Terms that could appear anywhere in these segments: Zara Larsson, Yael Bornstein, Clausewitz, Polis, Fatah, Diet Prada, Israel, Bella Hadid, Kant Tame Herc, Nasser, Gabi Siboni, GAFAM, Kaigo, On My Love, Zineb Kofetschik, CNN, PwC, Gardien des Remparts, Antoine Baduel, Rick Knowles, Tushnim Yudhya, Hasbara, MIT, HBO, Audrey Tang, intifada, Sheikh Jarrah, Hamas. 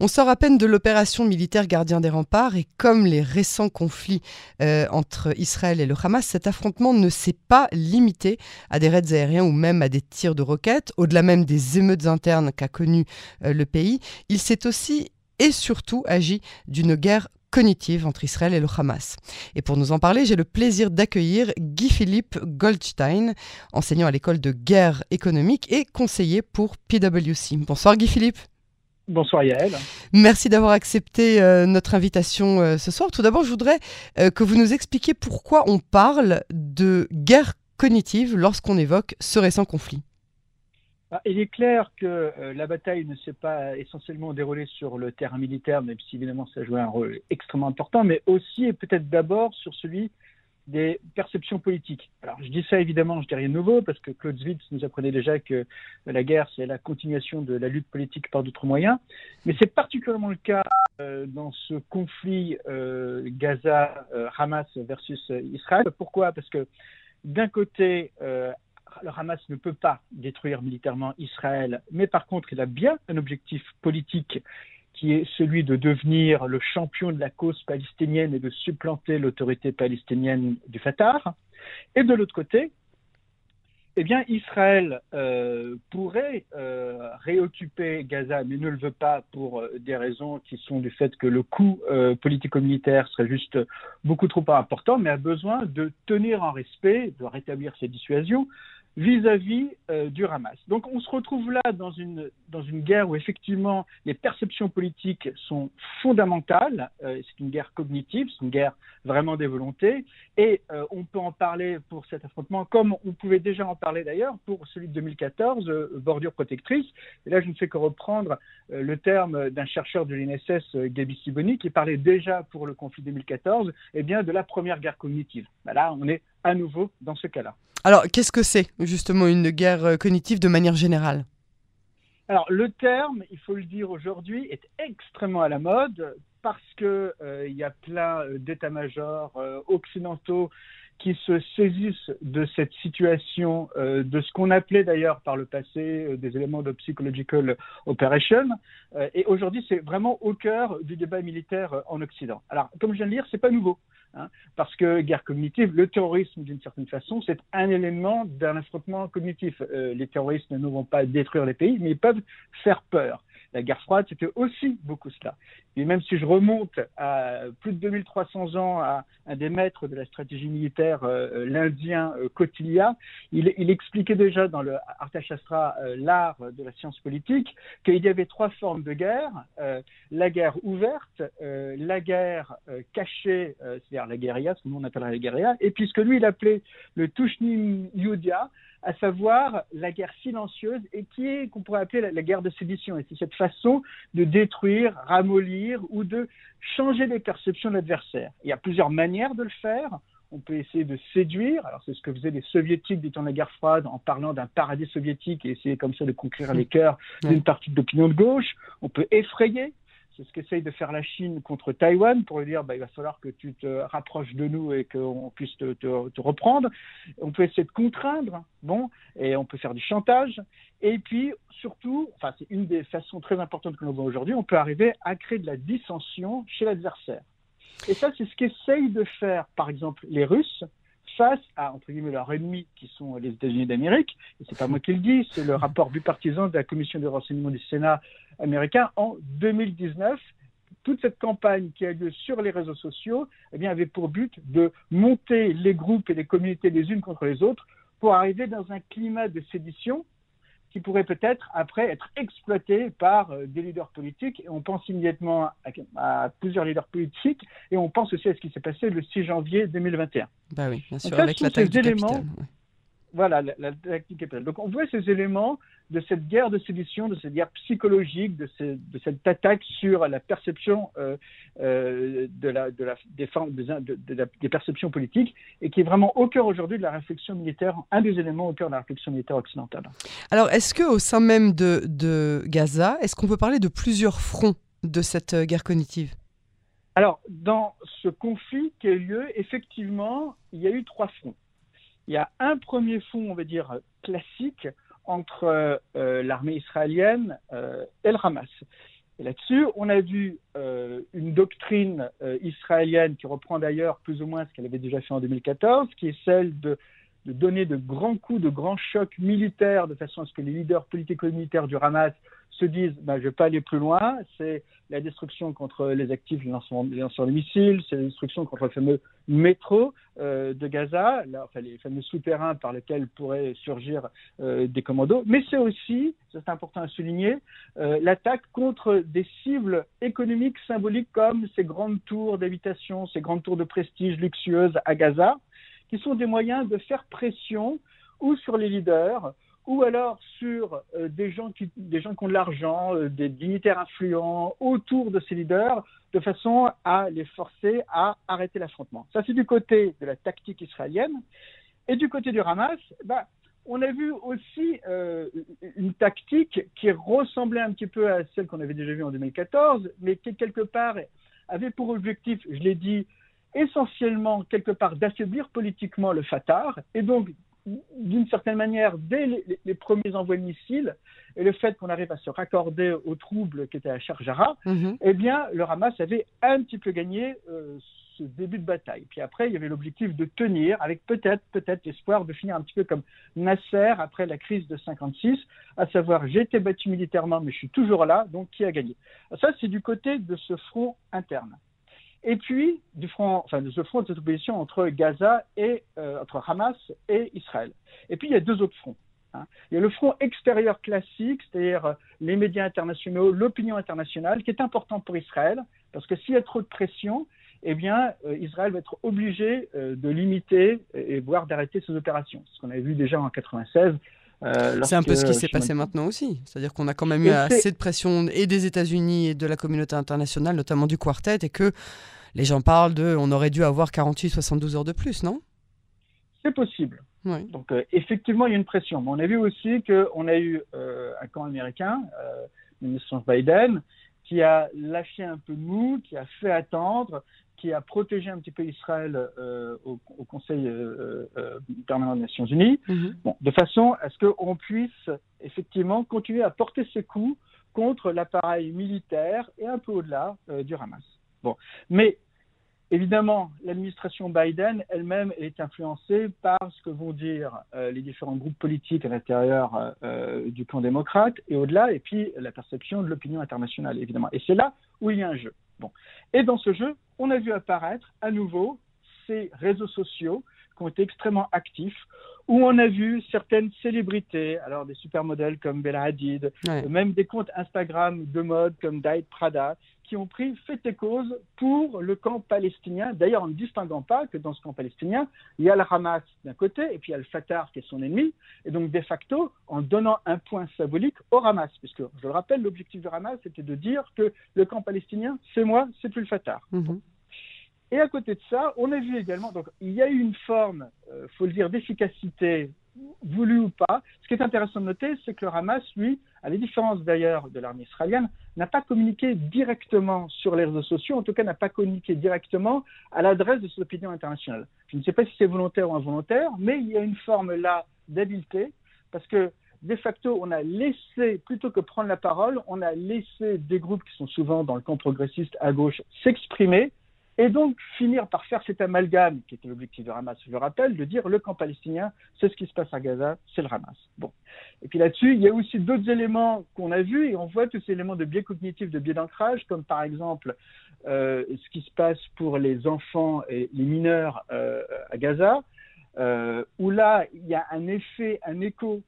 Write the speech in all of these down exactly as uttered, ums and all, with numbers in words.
On sort à peine de l'opération militaire Gardien des Remparts et comme les récents conflits euh, entre Israël et le Hamas, cet affrontement ne s'est pas limité à des raids aériens ou même à des tirs de roquettes, au-delà même des émeutes internes qu'a connues euh, le pays. Il s'est aussi et surtout agi d'une guerre cognitive entre Israël et le Hamas. Et pour nous en parler, j'ai le plaisir d'accueillir Guy-Philippe Goldstein, enseignant à l'école de guerre économique et conseiller pour P W C. Bonsoir Guy-Philippe. Bonsoir Yael. Merci d'avoir accepté euh, notre invitation euh, ce soir. Tout d'abord, je voudrais euh, que vous nous expliquiez pourquoi on parle de guerre cognitive lorsqu'on évoque ce récent conflit. Il est clair que la bataille ne s'est pas essentiellement déroulée sur le terrain militaire, même si évidemment ça jouait un rôle extrêmement important, mais aussi et peut-être d'abord sur celui des perceptions politiques. Alors je dis ça évidemment, je dis rien de nouveau, parce que Clausewitz nous apprenait déjà que la guerre c'est la continuation de la lutte politique par d'autres moyens, mais c'est particulièrement le cas euh, dans ce conflit euh, Gaza-Hamas euh, versus Israël. Pourquoi? Parce que d'un côté, euh, le Hamas ne peut pas détruire militairement Israël, mais par contre, il a bien un objectif politique qui est celui de devenir le champion de la cause palestinienne et de supplanter l'autorité palestinienne du Fatah. Et de l'autre côté, eh bien, Israël euh, pourrait euh, réoccuper Gaza, mais ne le veut pas pour des raisons qui sont du fait que le coût euh, politico-militaire serait juste beaucoup trop important, mais a besoin de tenir en respect, de rétablir ses dissuasions vis-à-vis euh, du Hamas. Donc on se retrouve là dans une, dans une guerre où effectivement les perceptions politiques sont fondamentales, euh, c'est une guerre cognitive, c'est une guerre vraiment des volontés, et euh, on peut en parler pour cet affrontement, comme on pouvait déjà en parler d'ailleurs pour celui de deux mille quatorze, euh, bordure protectrice, et là je ne fais que reprendre euh, le terme d'un chercheur de l'I N S S, euh, Gabi Siboni, qui parlait déjà pour le conflit deux mille quatorze, eh bien de la première guerre cognitive. Bah là on est à nouveau dans ce cas-là. Alors, qu'est-ce que c'est justement une guerre cognitive de manière générale? Alors, le terme, il faut le dire aujourd'hui, est extrêmement à la mode parce qu'il euh, y a plein d'états-majors euh, occidentaux qui se saisissent de cette situation, euh, de ce qu'on appelait d'ailleurs par le passé euh, des éléments de psychological operation. Euh, et aujourd'hui, c'est vraiment au cœur du débat militaire euh, en Occident. Alors, comme je viens de le dire, ce n'est pas nouveau. Hein, parce que guerre cognitive, le terrorisme d'une certaine façon, c'est un élément d'un affrontement cognitif. Euh, les terroristes ne vont pas détruire les pays, mais ils peuvent faire peur. La guerre froide, c'était aussi beaucoup cela. Et même si je remonte à plus de deux mille trois cents ans à un des maîtres de la stratégie militaire, euh, l'Indien euh, Kautilya, il, il expliquait déjà dans le Arthashastra, euh, l'art de la science politique, qu'il y avait trois formes de guerre, euh, la guerre ouverte, euh, la guerre euh, cachée, euh, c'est-à-dire la guérilla, ce que nous on appellerait la guérilla, et puis ce que lui il appelait le Tushnim Yudhya, à savoir la guerre silencieuse et qui est qu'on pourrait appeler la, la guerre de sédition. Et c'est cette façon de détruire, ramollir ou de changer les perceptions de l'adversaire. Il y a plusieurs manières de le faire. On peut essayer de séduire. Alors c'est ce que faisaient les soviétiques du temps de la guerre froide en parlant d'un paradis soviétique et essayer comme ça de conquérir les cœurs d'une partie de l'opinion de gauche. On peut effrayer. C'est ce qu'essaye de faire la Chine contre Taïwan pour lui dire bah, il va falloir que tu te rapproches de nous et qu'on puisse te, te, te reprendre. On peut essayer de contraindre, bon, et on peut faire du chantage. Et puis surtout, enfin, c'est une des façons très importantes que l'on voit aujourd'hui, on peut arriver à créer de la dissension chez l'adversaire. Et ça, c'est ce qu'essayent de faire, par exemple, les Russes face à, entre guillemets, leurs ennemis qui sont les États-Unis d'Amérique. Et c'est pas moi qui le dis, c'est le rapport bipartisan de la Commission de renseignement du Sénat américain en deux mille dix-neuf. Toute cette campagne qui a lieu sur les réseaux sociaux eh bien, avait pour but de monter les groupes et les communautés les unes contre les autres pour arriver dans un climat de sédition qui pourrait peut-être après être exploité par des leaders politiques. Et on pense immédiatement à, à plusieurs leaders politiques et on pense aussi à ce qui s'est passé le six janvier deux mille vingt et un. Bah oui, bien sûr, en fait, avec l'attaque du Capitole. Ouais. Voilà, l'attaque du Capitole. Donc on voit ces éléments de cette guerre de sédition, de cette guerre psychologique, de, ce, de cette attaque sur la perception euh, euh, de la, de la, des, formes, de, de, de la, des perceptions politiques et qui est vraiment au cœur aujourd'hui de la réflexion militaire, un des éléments au cœur de la réflexion militaire occidentale. Alors est-ce qu'au sein même de, de Gaza, est-ce qu'on peut parler de plusieurs fronts de cette guerre cognitive? Alors dans ce conflit qui a eu lieu, effectivement, il y a eu trois fronts. Il y a un premier front, on va dire, classique, entre euh, l'armée israélienne euh, et le Hamas. Et là-dessus, on a vu euh, une doctrine euh, israélienne qui reprend d'ailleurs plus ou moins ce qu'elle avait déjà fait en deux mille quatorze, qui est celle de, de donner de grands coups, de grands chocs militaires, de façon à ce que les leaders politico-militaires du Hamas se disent ben, « je ne vais pas aller plus loin ». C'est la destruction contre les actifs, les lanceurs, les lanceurs de missiles, c'est la destruction contre le fameux métro euh, de Gaza, là, enfin, les fameux souterrains par lesquels pourraient surgir euh, des commandos. Mais c'est aussi, ça c'est important à souligner, euh, l'attaque contre des cibles économiques symboliques comme ces grandes tours d'habitation, ces grandes tours de prestige luxueuses à Gaza, qui sont des moyens de faire pression ou sur les leaders, ou alors sur euh, des, gens qui, des gens qui ont de l'argent, euh, des dignitaires influents autour de ces leaders, de façon à les forcer à arrêter l'affrontement. Ça, c'est du côté de la tactique israélienne. Et du côté du Hamas, bah, on a vu aussi euh, une tactique qui ressemblait un petit peu à celle qu'on avait déjà vue en deux mille quatorze, mais qui, quelque part, avait pour objectif, je l'ai dit, essentiellement, quelque part, d'affaiblir politiquement le Fatah, et donc d'une certaine manière, dès les, les premiers envois de missiles, et le fait qu'on arrive à se raccorder aux troubles qui étaient à Sheikh Jarrah, mmh. eh bien, le Hamas avait un petit peu gagné euh, ce début de bataille. Puis après, il y avait l'objectif de tenir, avec peut-être, peut-être l'espoir de finir un petit peu comme Nasser après la crise de cinquante-six, à savoir, j'ai été battu militairement, mais je suis toujours là, donc qui a gagné? Alors ça, c'est du côté de ce front interne. Et puis, du front, enfin, de ce front, de cette opposition entre Gaza et euh, entre Hamas et Israël. Et puis, il y a deux autres fronts. Hein. Il y a le front extérieur classique, c'est-à-dire les médias internationaux, l'opinion internationale, qui est important pour Israël, parce que s'il y a trop de pression, eh bien, euh, Israël va être obligé euh, de limiter et, et voire d'arrêter ses opérations. Ce qu'on avait vu déjà en mille neuf cent quatre-vingt-seize. Euh, c'est un peu ce qui euh, s'est passé me... maintenant aussi, c'est-à-dire qu'on a quand même et eu c'est... assez de pression et des États-Unis et de la communauté internationale, notamment du Quartet, et que les gens parlent de on aurait dû avoir quarante-huit à soixante-douze heures de plus, non? C'est possible. Oui. Donc euh, effectivement, il y a une pression. Mais on a vu aussi qu'on a eu euh, un camp américain, euh, l'administration Biden, qui a lâché un peu de mou, qui a fait attendre, qui a protégé un petit peu Israël euh, au, au Conseil euh, euh, permanent des Nations Unies, mm-hmm. bon, de façon à ce qu'on puisse effectivement continuer à porter ses coups contre l'appareil militaire et un peu au-delà euh, du Hamas. Bon. Mais évidemment, l'administration Biden elle-même est influencée par ce que vont dire euh, les différents groupes politiques à l'intérieur euh, du camp démocrate et au-delà, et puis la perception de l'opinion internationale, évidemment. Et c'est là où il y a un jeu. Bon. Et dans ce jeu, on a vu apparaître à nouveau ces réseaux sociaux qui ont été extrêmement actifs, où on a vu certaines célébrités, alors des supermodèles comme Bella Hadid, ouais. même des comptes Instagram de mode comme Diet Prada, qui ont pris fait et cause pour le camp palestinien. D'ailleurs, en ne distinguant pas que dans ce camp palestinien, il y a le Hamas d'un côté, et puis il y a le Fatah qui est son ennemi, et donc de facto, en donnant un point symbolique au Hamas, puisque, je le rappelle, l'objectif du Hamas, c'était de dire que le camp palestinien, c'est moi, c'est plus le Fatah. Mm-hmm. Et à côté de ça, on a vu également, donc il y a eu une forme, il euh, faut le dire, d'efficacité, voulue ou pas. Ce qui est intéressant de noter, c'est que le Hamas, lui, à la différence d'ailleurs de l'armée israélienne, n'a pas communiqué directement sur les réseaux sociaux, en tout cas n'a pas communiqué directement à l'adresse de son opinion internationale. Je ne sais pas si c'est volontaire ou involontaire, mais il y a une forme là d'habileté, parce que de facto, on a laissé, plutôt que prendre la parole, on a laissé des groupes qui sont souvent dans le camp progressiste à gauche s'exprimer, et donc, finir par faire cet amalgame, qui était l'objectif de Hamas, je le rappelle, de dire le camp palestinien, c'est ce qui se passe à Gaza, c'est le Hamas. Bon. Et puis là-dessus, il y a aussi d'autres éléments qu'on a vus, et on voit tous ces éléments de biais cognitifs, de biais d'ancrage, comme par exemple euh, ce qui se passe pour les enfants et les mineurs euh, à Gaza, euh, où là, il y a un effet, un écho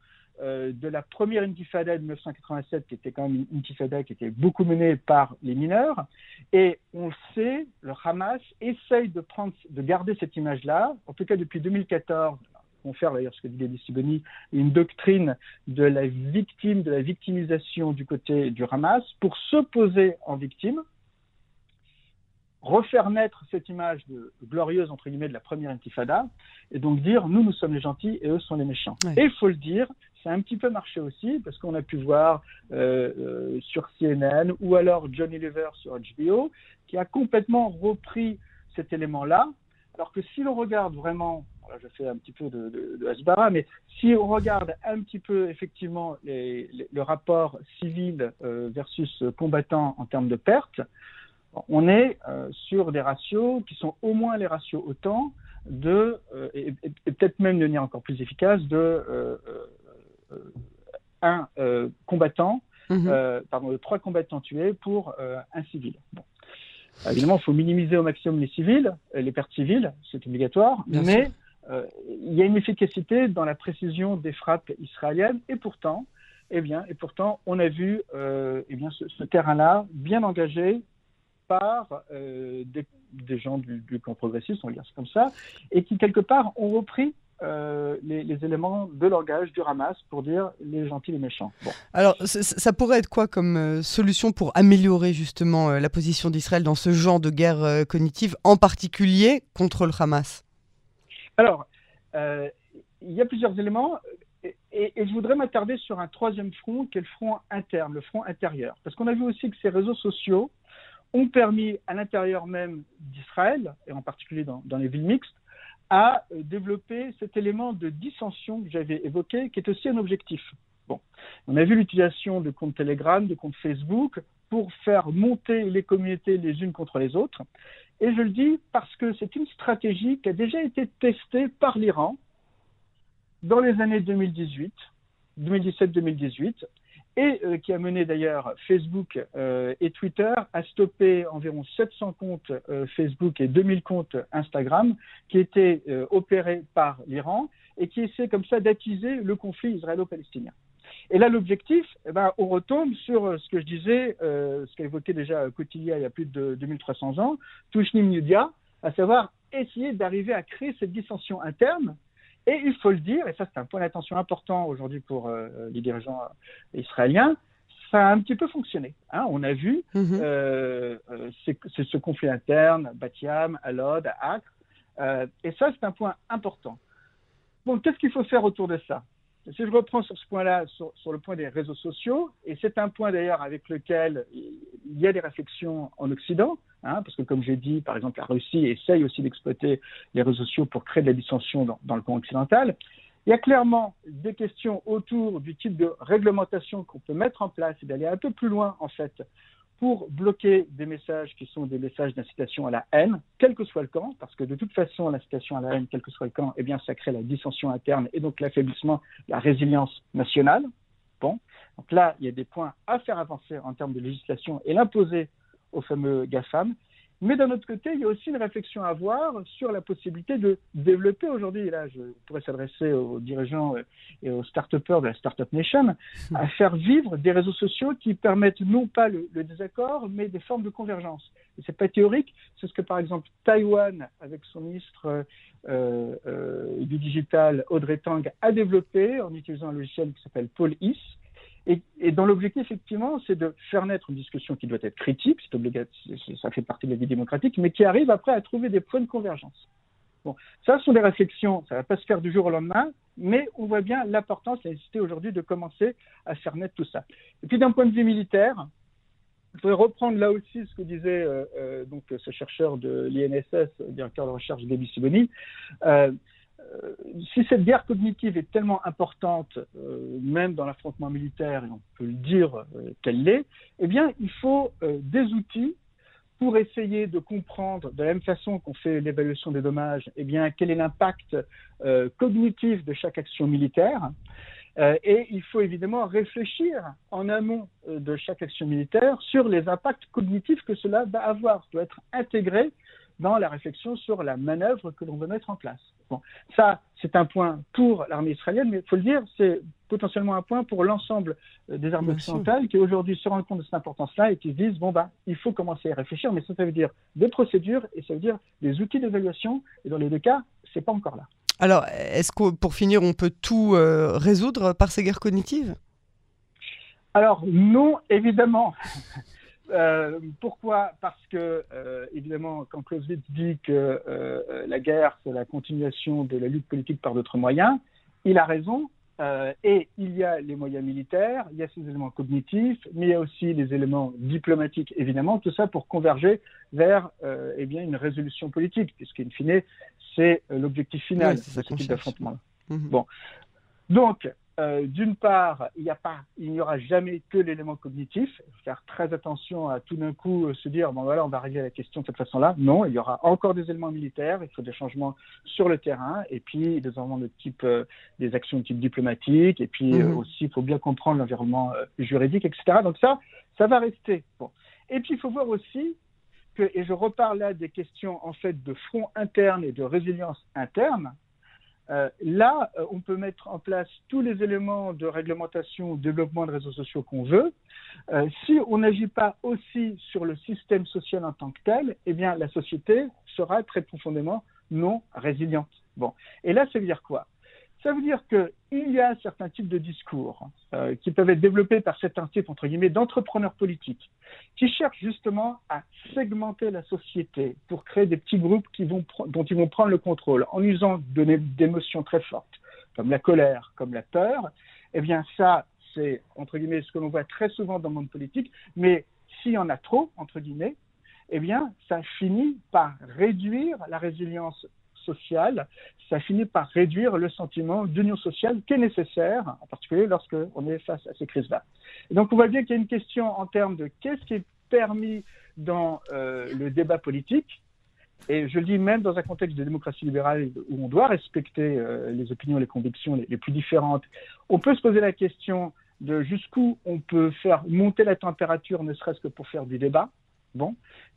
euh, de la première intifada de mille neuf cent quatre-vingt-sept, qui était quand même une intifada qui était beaucoup menée par les mineurs. Et on le sait, le Hamas essaye de, prendre, de garder cette image-là, en tout cas depuis deux mille quatorze, on fait d'ailleurs ce que dit Gabi Siboni, une doctrine de la victime, de la victimisation du côté du Hamas, pour s'opposer en victime, refaire naître cette image de, glorieuse, entre guillemets, de la première intifada, et donc dire, nous, nous sommes les gentils et eux sont les méchants. Oui. Et il faut le dire, ça a un petit peu marché aussi, parce qu'on a pu voir euh, euh, sur C N N, ou alors Johnny Lever sur H B O, qui a complètement repris cet élément-là, alors que si l'on regarde vraiment je fais un petit peu de, de, de Hasbara, mais si on regarde un petit peu effectivement les, les, le rapport civil euh, versus combattant en termes de pertes, on est euh, sur des ratios qui sont au moins les ratios autant de, euh, et, et peut-être même de manière encore plus efficace, de euh, euh, un euh, combattant, mmh. euh, pardon, de trois combattants tués pour euh, un civil. Bon. Évidemment, il faut minimiser au maximum les civils, les pertes civiles, c'est obligatoire, Bien mais euh, il y a une efficacité dans la précision des frappes israéliennes, et pourtant, eh bien, et pourtant on a vu euh, eh bien, ce, ce terrain-là bien engagé par euh, des, des gens du, du camp progressiste, on va dire ça comme ça, et qui, quelque part, ont repris Euh, les, les éléments de langage du Hamas pour dire les gentils, les méchants. Bon. Alors, ça, ça pourrait être quoi comme euh, solution pour améliorer justement euh, la position d'Israël dans ce genre de guerre euh, cognitive, en particulier contre le Hamas? Alors, euh, il y a plusieurs éléments et, et, et je voudrais m'attarder sur un troisième front qui est le front interne, le front intérieur. Parce qu'on a vu aussi que ces réseaux sociaux ont permis à l'intérieur même d'Israël, et en particulier dans, dans les villes mixtes, à développer cet élément de dissension que j'avais évoqué, qui est aussi un objectif. Bon. On a vu l'utilisation de comptes Telegram, de comptes Facebook, pour faire monter les communautés les unes contre les autres. Et je le dis parce que c'est une stratégie qui a déjà été testée par l'Iran dans les années deux mille dix-huit, deux mille dix-sept deux mille dix-huit, et euh, qui a mené d'ailleurs Facebook euh, et Twitter à stopper environ sept cents comptes euh, Facebook et deux mille comptes Instagram qui étaient euh, opérés par l'Iran et qui essaient comme ça d'attiser le conflit israélo-palestinien. Et là, l'objectif, eh ben, on retombe sur ce que je disais, euh, ce qu'a évoqué déjà Kautilya il y a plus de deux mille trois cents ans, Tushnim Yudia, à savoir essayer d'arriver à créer cette dissension interne. Et il faut le dire, et ça c'est un point d'attention important aujourd'hui pour euh, les dirigeants israéliens, ça a un petit peu fonctionné. Hein. On a vu mm-hmm. euh, c'est, c'est ce conflit interne, Batiam, à Lod, à Acre, euh, et ça c'est un point important. Bon, qu'est-ce qu'il faut faire autour de ça? Si je reprends sur ce point-là, sur, sur le point des réseaux sociaux, et c'est un point d'ailleurs avec lequel il y a des réflexions en Occident, hein, parce que comme j'ai dit, par exemple, la Russie essaye aussi d'exploiter les réseaux sociaux pour créer de la dissension dans, dans le camp occidental. Il y a clairement des questions autour du type de réglementation qu'on peut mettre en place et d'aller un peu plus loin, en fait, pour bloquer des messages qui sont des messages d'incitation à la haine, quel que soit le camp, parce que de toute façon, l'incitation à la haine, quel que soit le camp, eh bien, ça crée la dissension interne et donc l'affaiblissement, la résilience nationale. Bon, donc là, il y a des points à faire avancer en termes de législation et l'imposer aux fameux GAFAM. Mais d'un autre côté, il y a aussi une réflexion à avoir sur la possibilité de développer aujourd'hui, et là je pourrais s'adresser aux dirigeants et aux start-upers de la Startup Nation, à faire vivre des réseaux sociaux qui permettent non pas le, le désaccord, mais des formes de convergence. Et ce n'est pas théorique, c'est ce que par exemple Taïwan, avec son ministre euh, euh, du digital Audrey Tang, a développé en utilisant un logiciel qui s'appelle Polis. Et, et dans l'objectif, effectivement, c'est de faire naître une discussion qui doit être critique, c'est obligatoire, ça fait partie de la vie démocratique, mais qui arrive après à trouver des points de convergence. Bon, ça, ce sont des réflexions, ça ne va pas se faire du jour au lendemain, mais on voit bien l'importance, la nécessité aujourd'hui de commencer à faire naître tout ça. Et puis d'un point de vue militaire, je voudrais reprendre là aussi ce que disait euh, euh, donc, ce chercheur de l'I N S S, directeur de recherche Gabi Siboni. Euh, Si cette guerre cognitive est tellement importante, euh, même dans l'affrontement militaire, et on peut le dire euh, qu'elle l'est, eh bien, il faut euh, des outils pour essayer de comprendre, de la même façon qu'on fait l'évaluation des dommages, eh bien, quel est l'impact euh, cognitif de chaque action militaire. Euh, et il faut évidemment réfléchir en amont euh, de chaque action militaire sur les impacts cognitifs que cela va avoir. Ça doit être intégré dans la réflexion sur la manœuvre que l'on veut mettre en place. Bon, ça, c'est un point pour l'armée israélienne, mais il faut le dire, c'est potentiellement un point pour l'ensemble des armées occidentales qui aujourd'hui se rendent compte de cette importance-là et qui se disent, bon, bah, il faut commencer à réfléchir, mais ça, ça veut dire des procédures et ça veut dire des outils d'évaluation, et dans les deux cas, c'est pas encore là. Alors, est-ce que, pour finir, on peut tout euh, résoudre par ces guerres cognitives? Alors, non, évidemment. Euh, pourquoi? Parce que, euh, évidemment, quand Clausewitz dit que euh, la guerre, c'est la continuation de la lutte politique par d'autres moyens, il a raison. Euh, et il y a les moyens militaires, il y a ces éléments cognitifs, mais il y a aussi les éléments diplomatiques, évidemment, tout ça pour converger vers euh, eh bien, une résolution politique, puisqu'in fine, c'est l'objectif final oui, de ce type d'affrontement. Mmh. Bon. Donc, euh, d'une part, il n'y a pas, il n'y aura jamais que l'élément cognitif. Il faut faire très attention à tout d'un coup euh, se dire, bon voilà, on va arriver à la question de cette façon-là. Non, il y aura encore des éléments militaires, il faut des changements sur le terrain, et puis des changements de type, euh, des actions de type diplomatique, et puis mmh. euh, aussi, il faut bien comprendre l'environnement euh, juridique, et cetera. Donc ça, ça va rester. Bon. Et puis, il faut voir aussi que, et je reparle là des questions en fait de front interne et de résilience interne, Euh, là, euh, on peut mettre en place tous les éléments de réglementation ou développement de réseaux sociaux qu'on veut. Euh, si on n'agit pas aussi sur le système social en tant que tel, eh bien, la société sera très profondément non résiliente. Bon. Et là, ça veut dire quoi? Ça veut dire qu'il y a certains types de discours euh, qui peuvent être développés par certains types, entre guillemets, d'entrepreneurs politiques qui cherchent justement à segmenter la société pour créer des petits groupes qui vont, dont ils vont prendre le contrôle en usant d'émotions très fortes, comme la colère, comme la peur. Eh bien ça, c'est, entre guillemets, ce que l'on voit très souvent dans le monde politique, mais s'il y en a trop, entre guillemets, eh bien ça finit par réduire la résilience sociale, ça finit par réduire le sentiment d'union sociale qui est nécessaire, en particulier lorsqu'on est face à ces crises-là. Et donc on voit bien qu'il y a une question en termes de qu'est-ce qui est permis dans euh, le débat politique, et je le dis même dans un contexte de démocratie libérale où on doit respecter euh, les opinions, les convictions les, les plus différentes, on peut se poser la question de jusqu'où on peut faire monter la température, ne serait-ce que pour faire du débat. Bon,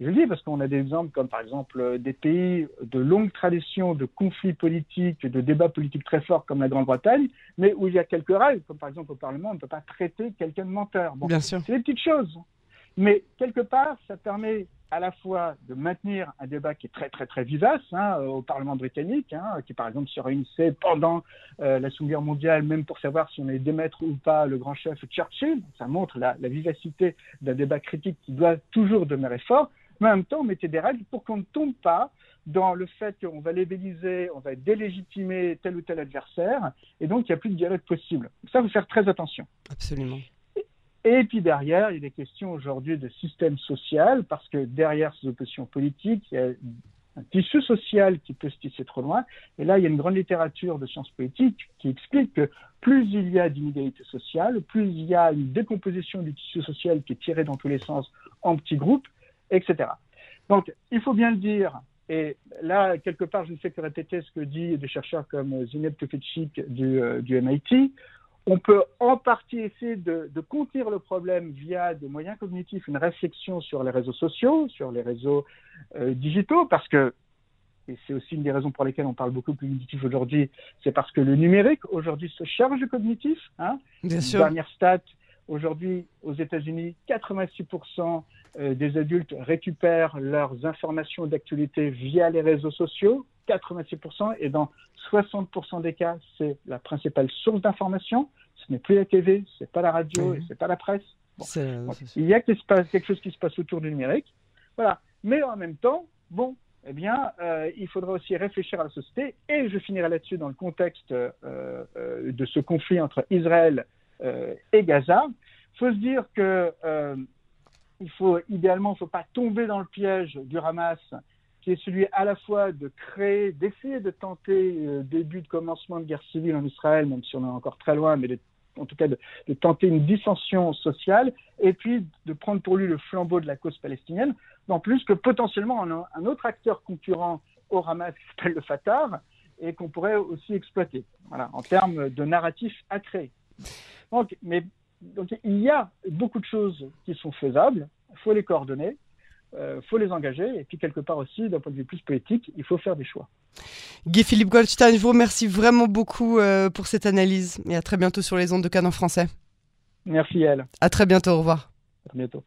je le dis parce qu'on a des exemples comme par exemple des pays de longue tradition de conflits politiques, de débats politiques très forts comme la Grande-Bretagne, mais où il y a quelques règles, comme par exemple au Parlement, on ne peut pas traiter quelqu'un de menteur. Bon, c'est des petites choses, mais quelque part, ça permet à la fois de maintenir un débat qui est très très très vivace hein, au Parlement britannique, hein, qui par exemple se réunissait pendant euh, la Seconde Guerre mondiale, même pour savoir si on allait démettre ou pas le grand chef Churchill. Ça montre la, la vivacité d'un débat critique qui doit toujours demeurer fort. Mais en même temps, on mettait des règles pour qu'on ne tombe pas dans le fait qu'on va labelliser, on va délégitimer tel ou tel adversaire, et donc il n'y a plus de dialogue possible. Ça, il faut faire très attention. Absolument. Et puis derrière, il y a des questions aujourd'hui de système social, parce que derrière ces oppositions politiques, il y a un tissu social qui peut se tisser trop loin. Et là, il y a une grande littérature de sciences politiques qui explique que plus il y a d'inégalités sociales, plus il y a une décomposition du tissu social qui est tirée dans tous les sens en petits groupes, et cetera. Donc, il faut bien le dire. Et là, quelque part, je ne fais que répéter ce que dit des chercheurs comme Zineb Kofetschik du, euh, du M I T. On peut en partie essayer de, de contenir le problème via des moyens cognitifs, une réflexion sur les réseaux sociaux, sur les réseaux euh, digitaux, parce que, et c'est aussi une des raisons pour lesquelles on parle beaucoup de cognitif aujourd'hui, c'est parce que le numérique aujourd'hui se charge du cognitif. Hein. Bien sûr. Dernière stat, aujourd'hui aux États-Unis, quatre-vingt-six pour cent des adultes récupèrent leurs informations d'actualité via les réseaux sociaux. quatre-vingt-six pour cent, et dans soixante pour cent des cas, c'est la principale source d'information. Ce n'est plus la T V, ce n'est pas la radio, mmh. et ce n'est pas la presse. Bon. C'est, Donc, c'est... Il y a quelque chose qui se passe autour du numérique. Voilà. Mais en même temps, bon, eh bien, euh, il faudra aussi réfléchir à la société. Et je finirai là-dessus dans le contexte euh, euh, de ce conflit entre Israël euh, et Gaza. Il faut se dire que euh, il faut, idéalement, il ne faut pas tomber dans le piège du Hamas, qui est celui à la fois de créer, d'essayer de tenter euh, début de commencement de guerre civile en Israël, même si on est encore très loin, mais de, en tout cas de, de tenter une dissension sociale, et puis de prendre pour lui le flambeau de la cause palestinienne, en plus que potentiellement on a un autre acteur concurrent au Hamas qui s'appelle le Fatah, et qu'on pourrait aussi exploiter, voilà, en termes de narratif à créer. Donc, mais, donc il y a beaucoup de choses qui sont faisables, il faut les coordonner, il euh, faut les engager, et puis quelque part aussi, d'un point de vue plus politique, il faut faire des choix. Guy-Philippe Goldstein, je vous remercie vraiment beaucoup euh, pour cette analyse, et à très bientôt sur les ondes de Kan en français. Merci, elle. À très bientôt, au revoir. À bientôt.